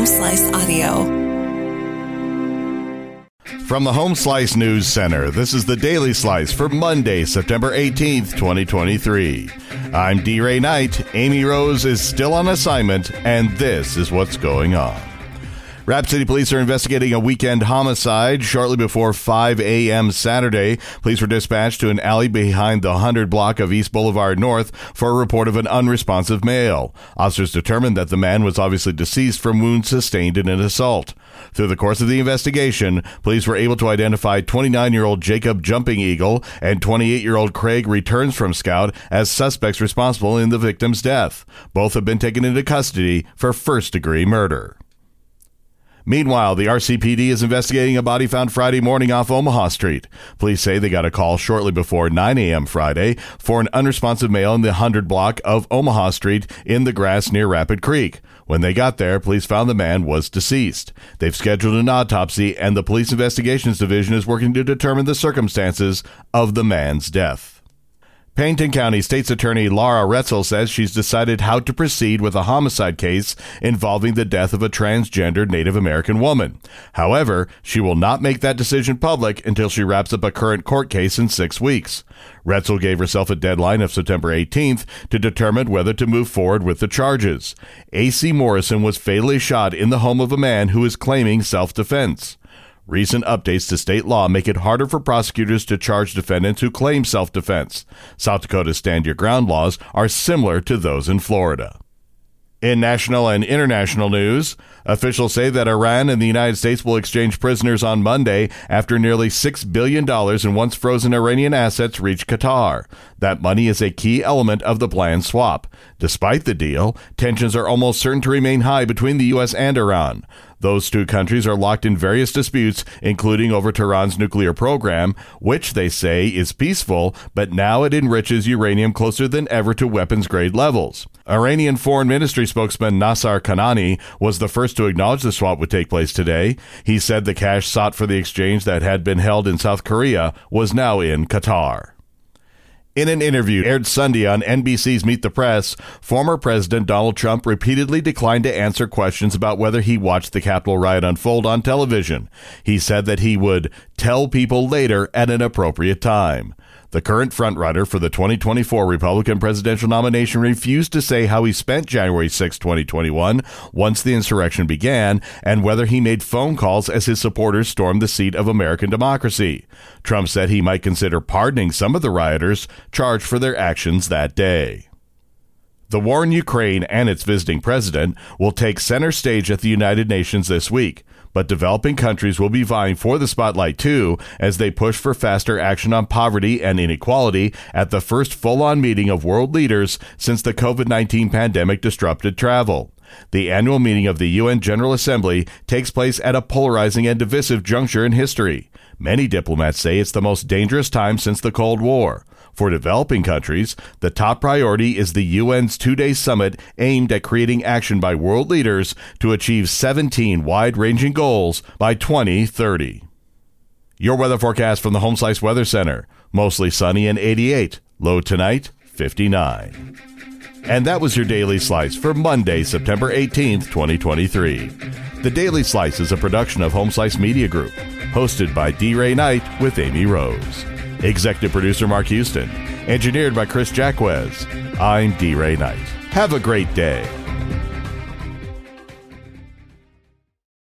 Homeslice Audio. From the Home Slice News Center, this is the Daily Slice for Monday, September 18th, 2023. I'm D-Ray Knight. Amy Rose is still on assignment, and this is what's going on. Rapid City police are investigating a weekend homicide. Shortly before 5 a.m. Saturday, police were dispatched to an alley behind the 100 block of East Boulevard North for a report of an unresponsive male. Officers determined that the man was obviously deceased from wounds sustained in an assault. Through the course of the investigation, police were able to identify 29-year-old Jacob Jumping Eagle and 28-year-old Craig Returns from Scout as suspects responsible in the victim's death. Both have been taken into custody for first-degree murder. Meanwhile, the RCPD is investigating a body found Friday morning off Omaha Street. Police say they got a call shortly before 9 a.m. Friday for an unresponsive male in the 100 block of Omaha Street in the grass near Rapid Creek. When they got there, police found the man was deceased. They've scheduled an autopsy, and the Police Investigations Division is working to determine the circumstances of the man's death. Pennington County State's Attorney Lara Roetzel says she's decided how to proceed with a homicide case involving the death of a transgendered Native American woman. However, she will not make that decision public until she wraps up a current court case in 6 weeks. Roetzel gave herself a deadline of September 18th to determine whether to move forward with the charges. A.C. Morrison was fatally shot in the home of a man who is claiming self-defense. Recent updates to state law make it harder for prosecutors to charge defendants who claim self-defense. South Dakota's Stand Your Ground laws are similar to those in Florida. In national and international news, officials say that Iran and the United States will exchange prisoners on Monday after nearly $6 billion in once frozen Iranian assets reach Qatar. That money is a key element of the planned swap. Despite the deal, tensions are almost certain to remain high between the U.S. and Iran. Those two countries are locked in various disputes, including over Tehran's nuclear program, which they say is peaceful, but now it enriches uranium closer than ever to weapons-grade levels. Iranian Foreign Ministry spokesman Nasser Kanani was the first to acknowledge the swap would take place today. He said the cash sought for the exchange that had been held in South Korea was now in Qatar. In an interview aired Sunday on NBC's Meet the Press, former President Donald Trump repeatedly declined to answer questions about whether he watched the Capitol riot unfold on television. He said that he would tell people later at an appropriate time. The current frontrunner for the 2024 Republican presidential nomination refused to say how he spent January 6, 2021, once the insurrection began, and whether he made phone calls as his supporters stormed the seat of American democracy. Trump said he might consider pardoning some of the rioters charged for their actions that day. The war in Ukraine and its visiting president will take center stage at the United Nations this week, but developing countries will be vying for the spotlight too as they push for faster action on poverty and inequality at the first full-on meeting of world leaders since the COVID-19 pandemic disrupted travel. The annual meeting of the UN General Assembly takes place at a polarizing and divisive juncture in history. Many diplomats say it's the most dangerous time since the Cold War. For developing countries, the top priority is the UN's two-day summit aimed at creating action by world leaders to achieve 17 wide-ranging goals by 2030. Your weather forecast from the Homeslice Weather Center. Mostly sunny and 88, low tonight, 59. And that was your Daily Slice for Monday, September 18th, 2023. The Daily Slice is a production of Homeslice Media Group, hosted by D-Ray Knight with Amy Rose. Executive producer Mark Houston. Engineered by Chris Jacquez. I'm D-Ray Knight. Have a great day.